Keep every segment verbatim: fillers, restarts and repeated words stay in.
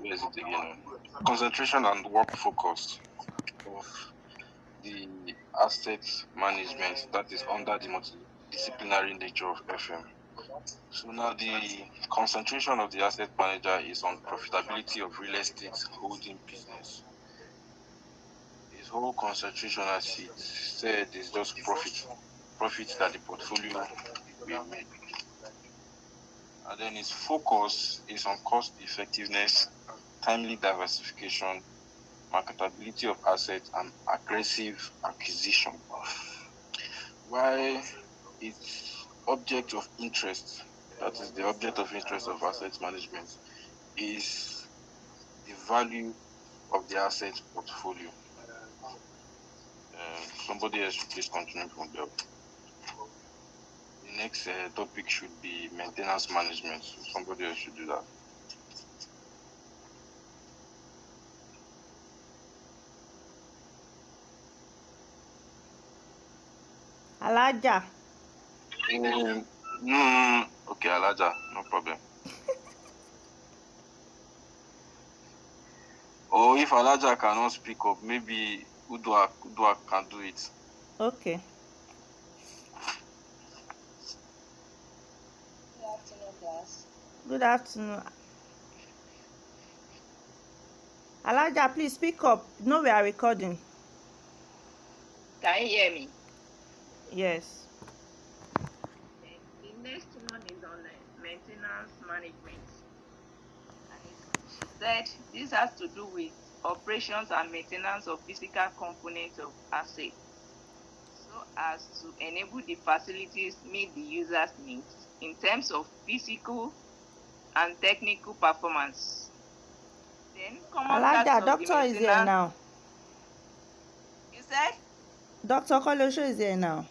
where is it again? Concentration and work focus of the asset management that is under the multidisciplinary nature of F M. So now the concentration of the asset manager is on profitability of real estate holding business. His whole concentration, as he said, is just profit, profit that the portfolio will make. And then his focus is on cost effectiveness, timely diversification, marketability of assets, and aggressive acquisition. While its object of interest, that is the object of interest of asset management, is the value of the asset portfolio. Uh, somebody else should please continue from there. The next uh, topic should be maintenance management. So somebody else should do that. Alaja. Um, no, okay, Alaja, no problem. Or if Alaja cannot speak up, maybe Udua, Udua can do it. Okay. Good afternoon, class. Good afternoon. Alaja, please speak up. No, we are recording. Can you hear me? Yes. The next one is on maintenance management. She said this has to do with operations and maintenance of physical components of assets, so as to enable the facilities meet the user's needs in terms of physical and technical performance. Then, common like that. Doctor is here now. You said? Doctor Koleosho is here now.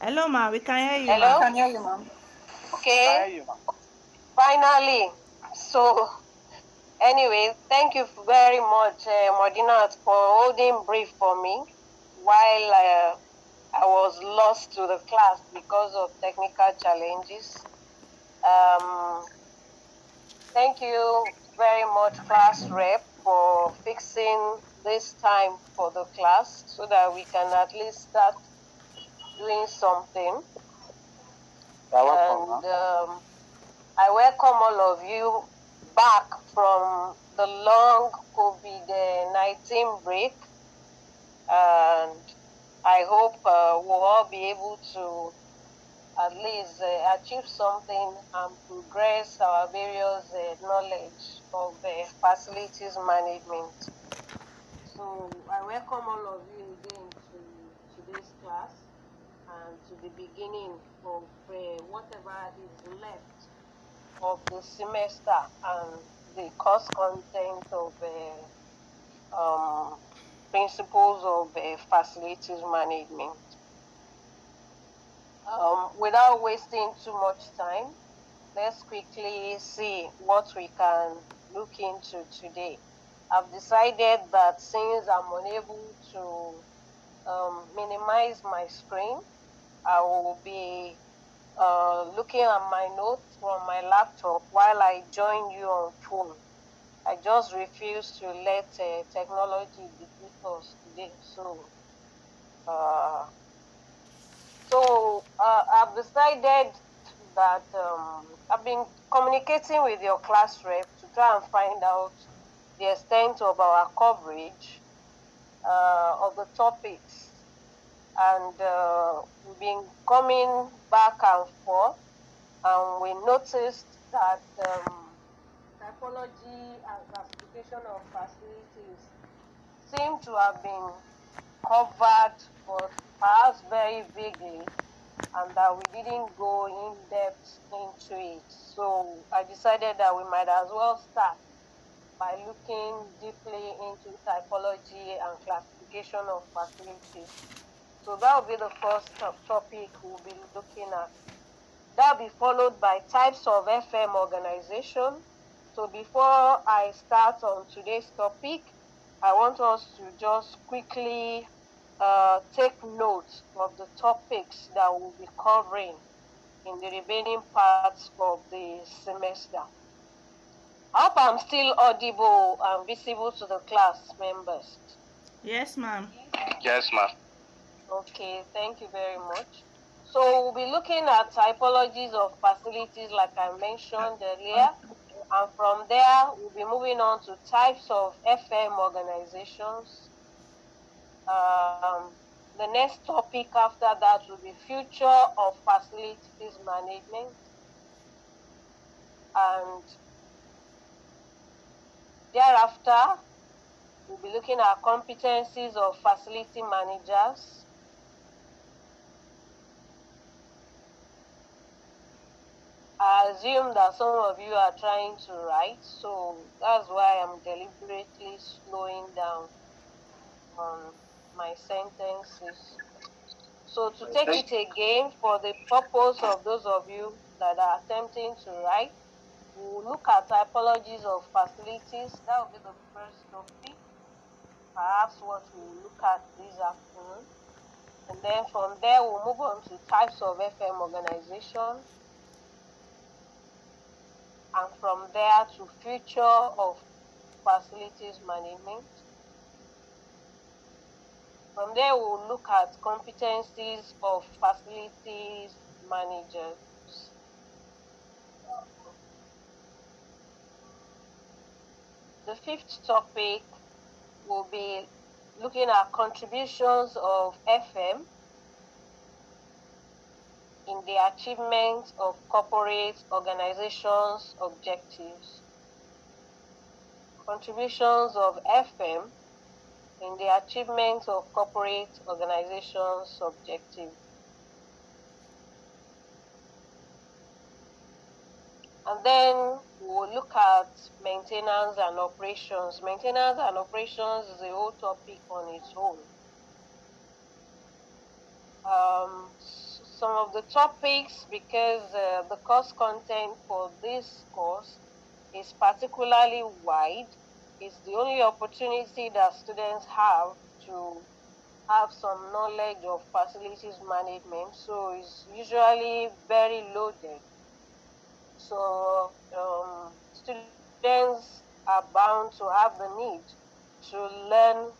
Hello, ma. We can hear you. Hello. We can hear you, ma'am. Okay. You, ma Finally. So, anyway, thank you very much, uh, Modinat, for holding brief for me while uh, I was lost to the class because of technical challenges. Um, thank you very much, class rep, for fixing this time for the class so that we can at least start doing something. And um, I welcome all of you back from the long COVID nineteen break, and I hope uh, we'll all be able to at least uh, achieve something and progress our various uh, knowledge of uh, facilities management. So I welcome all of you again to today's class and to the beginning of uh, whatever is left of the semester and the course content of uh, um, principles of uh, facilities management. Um, without wasting too much time, let's quickly see what we can look into today. I've decided that since I'm unable to um, minimize my screen, I will be uh, looking at my notes from my laptop while I join you on phone. I just refuse to let uh, technology defeat us today. So, uh, so uh, I've decided that um, I've been communicating with your class rep to try and find out the extent of our coverage uh, of the topics. And uh, we've been coming back and forth, and we noticed that um, typology and classification of facilities seem to have been covered, but perhaps very vaguely, and that we didn't go in depth into it. So I decided that we might as well start by looking deeply into typology and classification of facilities. So that will be the first topic we'll be looking at. That will be followed by types of F M organization, So before I start on today's topic, I want us to just quickly uh, take note of the topics that we'll be covering in the remaining parts of the semester. I hope I'm still audible and visible to the class members. Yes, ma'am. Yes, ma'am. Okay, thank you very much. So we'll be looking at typologies of facilities like I mentioned earlier. And from there, we'll be moving on to types of F M organizations. Um, the next topic after that will be future of facilities management. And thereafter, we'll be looking at competencies of facility managers. I assume that some of you are trying to write, so that's why I'm deliberately slowing down on my sentences. So to take it again, for the purpose of those of you that are attempting to write, we'll look at typologies of facilities. That will be the first topic, perhaps what we'll look at this afternoon. And then from there, we'll move on to types of F M organizations. And from there to future of facilities management. From there, we'll look at competencies of facilities managers. The fifth topic will be looking at contributions of F M in the achievement of corporate organizations' objectives. Contributions of F M in the achievement of corporate organizations' objectives. And then we'll look at maintenance and operations. Maintenance and operations is a whole topic on its own. Um, Some of the topics, because uh, the course content for this course is particularly wide, it's the only opportunity that students have to have some knowledge of facilities management, so it's usually very loaded. So um, students are bound to have the need to learn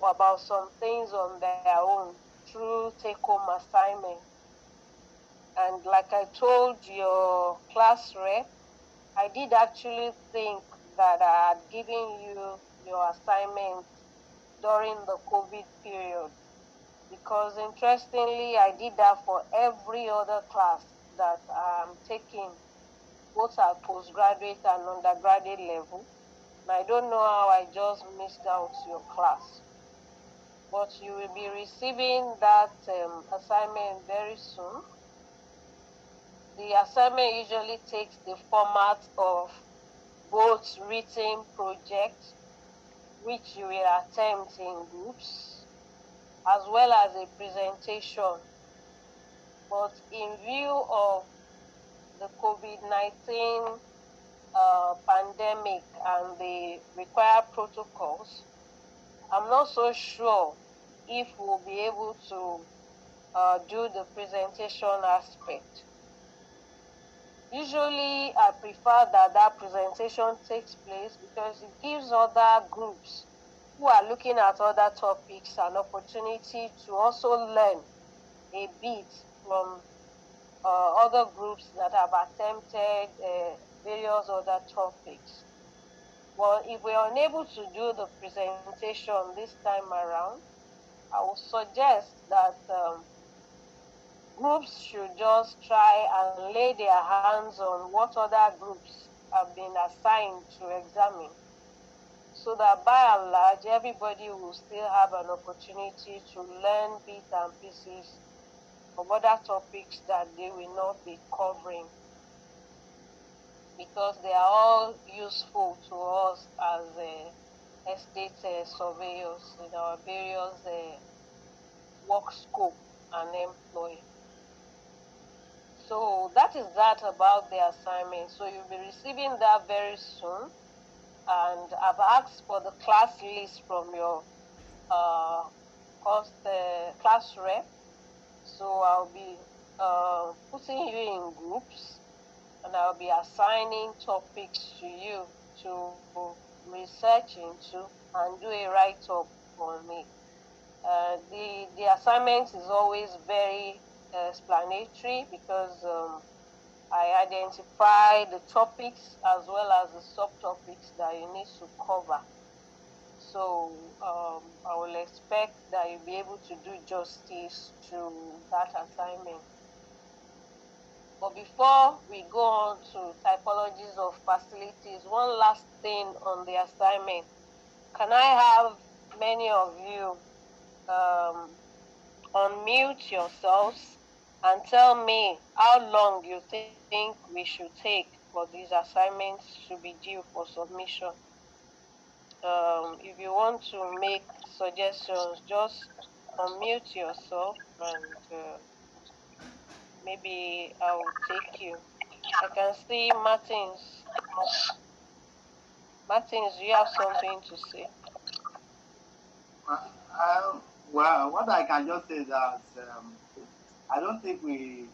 about some things on their own through take-home assignment. And like I told your class rep, I did actually think that I had given you your assignment during the COVID period, because interestingly, I did that for every other class that I'm taking, both at postgraduate and undergraduate level. And I don't know how I just missed out your class. But you will be receiving that um, assignment very soon. The assignment usually takes the format of both written projects, which you will attempt in groups, as well as a presentation. But in view of the COVID nineteen uh, pandemic and the required protocols, I'm not so sure if we'll be able to uh, do the presentation aspect. Usually, I prefer that that presentation takes place because it gives other groups who are looking at other topics an opportunity to also learn a bit from uh, other groups that have attempted uh, various other topics. Well, if we are unable to do the presentation this time around, I would suggest that um, groups should just try and lay their hands on what other groups have been assigned to examine, so that by and large, everybody will still have an opportunity to learn bits and pieces of other topics that they will not be covering, because they are all useful to us as uh, estate uh, surveyors in our various uh, work scope and employ. So So that is that about the assignment. So you'll be receiving that very soon. And I've asked for the class list from your uh, course, uh, class rep. So I'll be uh, putting you in groups, and I'll be assigning topics to you to research into and do a write-up for me. Uh, the, the assignment is always very explanatory because um, I identify the topics as well as the subtopics that you need to cover. So um, I will expect that you'll be able to do justice to that assignment. But before we go on to typologies of facilities, one last thing on the assignment. Can I have many of you um, unmute yourselves and tell me how long you think we should take for these assignments to be due for submission? Um, if you want to make suggestions, just unmute yourself, and uh, maybe I will take you. I can see Martins. Martins, do you have something to say? Uh, well, what I can just say is that um, I don't think we,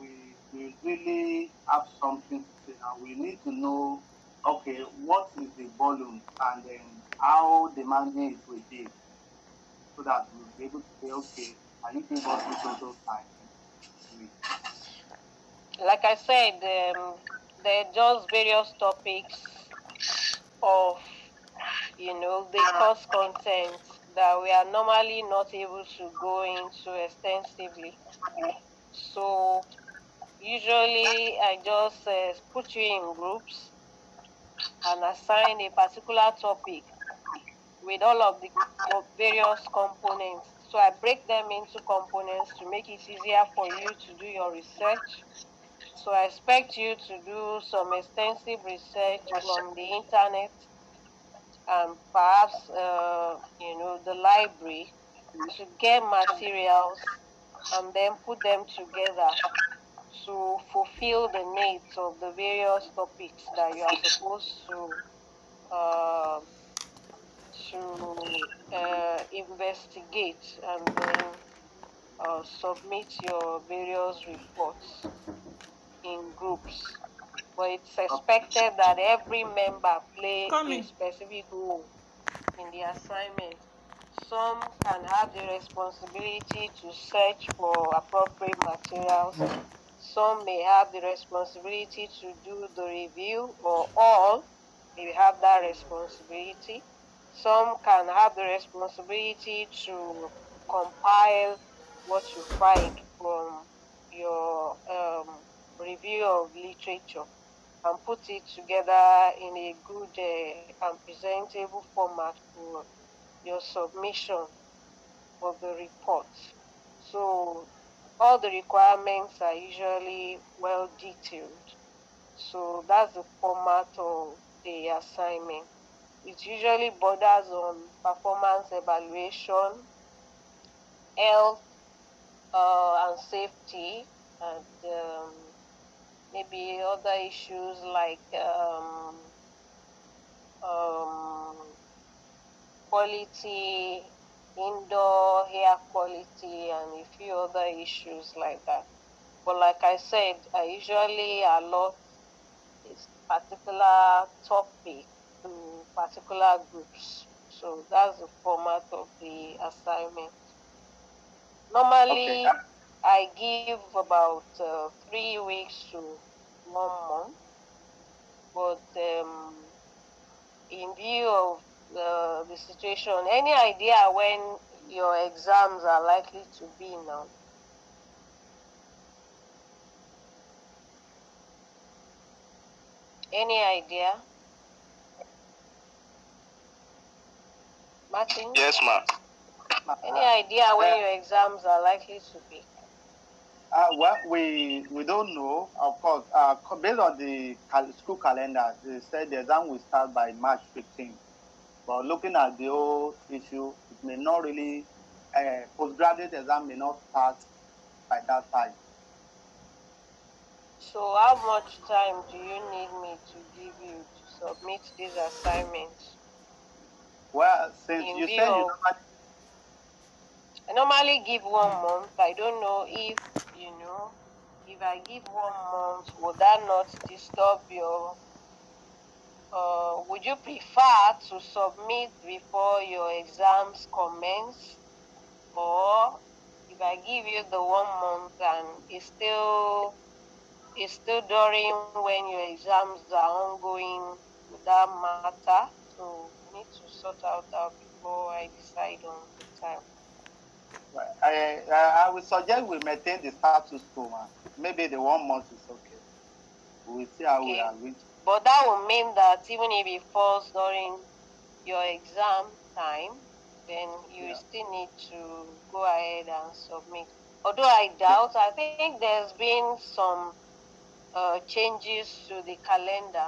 we we really have something to say. And we need to know, okay, what is the volume, and then how demanding it will be, so that we'll be able to say, okay, I need to work with total time. Like I said, um, there are just various topics of, you know, the course content that we are normally not able to go into extensively. So usually I just uh, put you in groups and assign a particular topic with all of the various components. So I break them into components to make it easier for you to do your research. So I expect you to do some extensive research on the internet and perhaps, uh, you know, the library to get materials and then put them together to fulfill the needs of the various topics that you are supposed to uh, to uh, investigate and then uh, submit your various reports in groups. But it's expected that every member play Coming. a specific role in the assignment. Some can have the responsibility to search for appropriate materials. Some may have the responsibility to do the review, or all may have that responsibility. Some can have the responsibility to compile what you find from your um, review of literature and put it together in a good uh, and presentable format for your submission of the report. So all the requirements are usually well detailed. So that's the format of the assignment. It usually borders on performance evaluation, health uh, and safety, and um, maybe other issues like um, um, quality, indoor air quality, and a few other issues like that. But like I said, I usually allot this particular topic to particular groups. So that's the format of the assignment. Normally, okay. I give about uh, three weeks to one month, but um, in view of uh, the situation, any idea when your exams are likely to be now? Any idea? Martin? Yes, ma'am. Any idea when your exams are likely to be? Uh, well, we, we don't know, of course. Uh, based on the school calendar, they said the exam will start by March fifteenth. But looking at the whole issue, it may not really, uh, postgraduate exam may not start by that time. So how much time do you need me to give you to submit this assignment? Well, since In you said you normally... I normally give one month. I don't know if, you know, if I give one month, would that not disturb your... Uh, would you prefer to submit before your exams commence? Or if I give you the one month and it's still, it's still during when your exams are ongoing, would that matter? So we need to sort out that before I decide on the time. Well, I, I, I would suggest we maintain the status quo. Maybe the one month is okay. We'll see how okay. we arrange. But that would mean that even if it falls during your exam time, then you yeah. still need to go ahead and submit. Although I doubt, I think there's been some uh, changes to the calendar.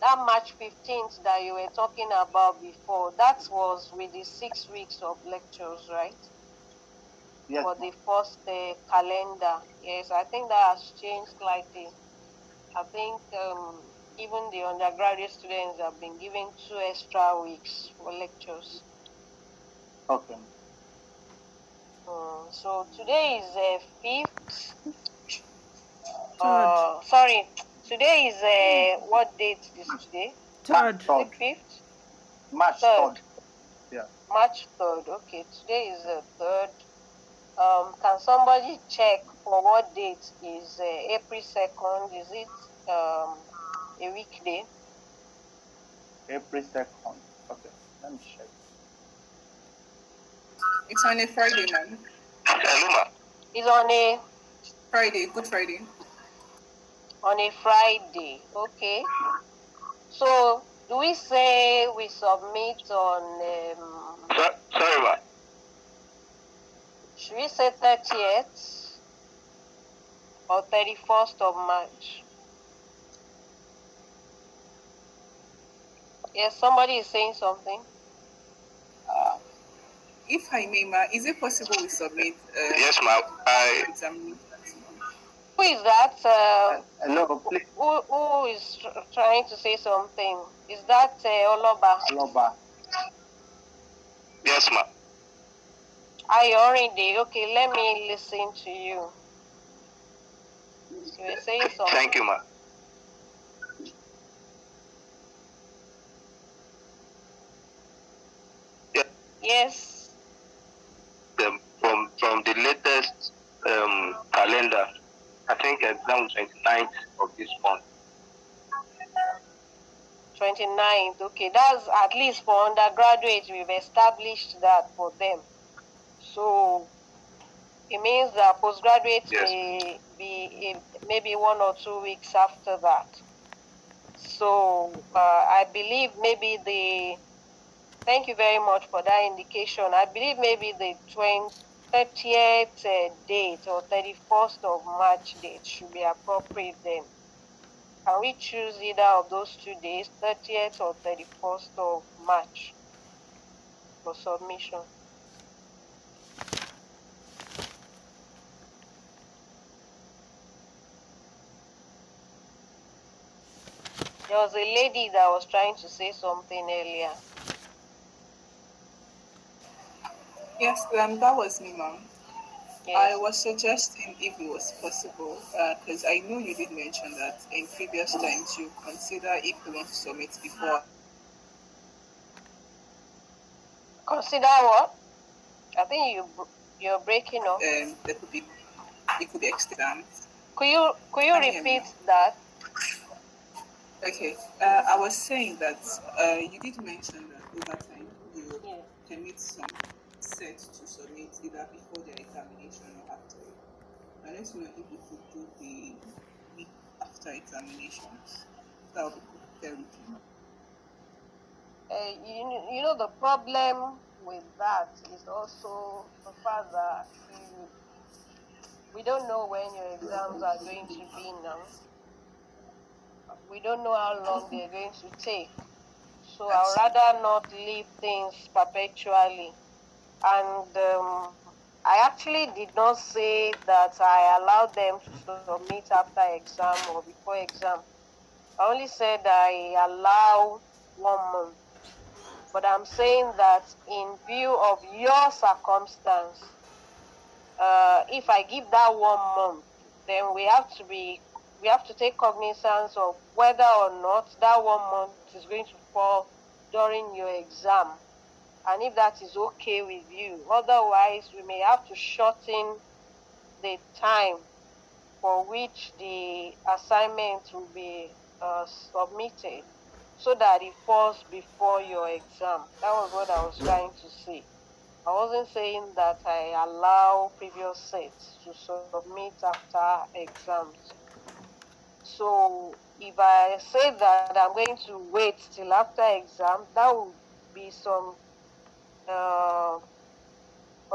That March fifteenth that you were talking about before, that was with the six weeks of lectures, right? Yes. For the first uh, calendar. Yes, I think that has changed slightly. I think... Um, Even the undergraduate students have been given two extra weeks for lectures. Okay. Um, so today is the uh, fifth. Uh, sorry, today is uh, what date is today? Third. The fifth. March third. Yeah. March third. Okay. Today is the third. Um, can somebody check for what date is uh, April second? Is it? Um, A weekday. April second. Okay, let me check. It's on a Friday, man. It's on a Friday, Good Friday. On a Friday, okay. So, do we say we submit on? Um, so, sorry, ma. Should we say thirtieth or thirty-first of March? Yes, somebody is saying something. Uh, if I may, ma, is it possible we submit? Uh, yes, ma'am. I... Who is that? Uh, uh, no, please. Who, who is trying to say something? Is that uh, Oloba? Oloba. Yes, ma'am. I already. Okay, let me listen to you. You were saying something. Thank you, ma'am. Yes. Um, from from the latest um, calendar, I think exam twenty-ninth of this month. twenty-ninth, okay. That's at least for undergraduates, we've established that for them. So it means that postgraduates yes. may be maybe one or two weeks after that. So uh, I believe maybe the Thank you very much for that indication. I believe maybe the thirtieth uh, date or thirty-first of March date should be appropriate then. Can we choose either of those two days, thirtieth or thirty-first of March, for submission? There was a lady that was trying to say something earlier. Yes, um, that was me, ma'am. Yes. I was suggesting if it was possible, because uh, I know you did mention that in previous times you consider if you want to submit before. Consider what? I think you you're breaking up. Um, that could be. It could be extended. Could you could you I repeat that? Okay, uh, I was saying that uh, you did mention that over time you yeah. permit some. Set to submit either before the examination or after it. I don't know if you could do the week after examinations. That would be very good. Uh, you, you know, the problem with that is also the fact that we don't know when your exams are going to be now. We don't know how long they're going to take. So I'd rather not leave things perpetually. And um, I actually did not say that I allowed them to submit after exam or before exam. I only said I allow one month. But I'm saying that in view of your circumstance, uh, if I give that one month, then we have to be, we have to take cognizance of whether or not that one month is going to fall during your exam. And if that is okay with you, otherwise we may have to shorten the time for which the assignment will be uh, submitted, so that it falls before your exam. That was what I was trying to say. I wasn't saying that I allow previous sets to submit after exams. So if I say that I'm going to wait till after exam, that would be some Uh,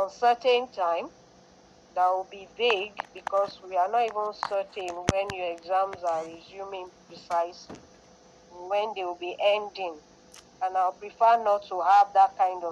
uncertain time that will be vague, because we are not even certain when your exams are resuming precisely, when they will be ending, and I'll prefer not to have that kind of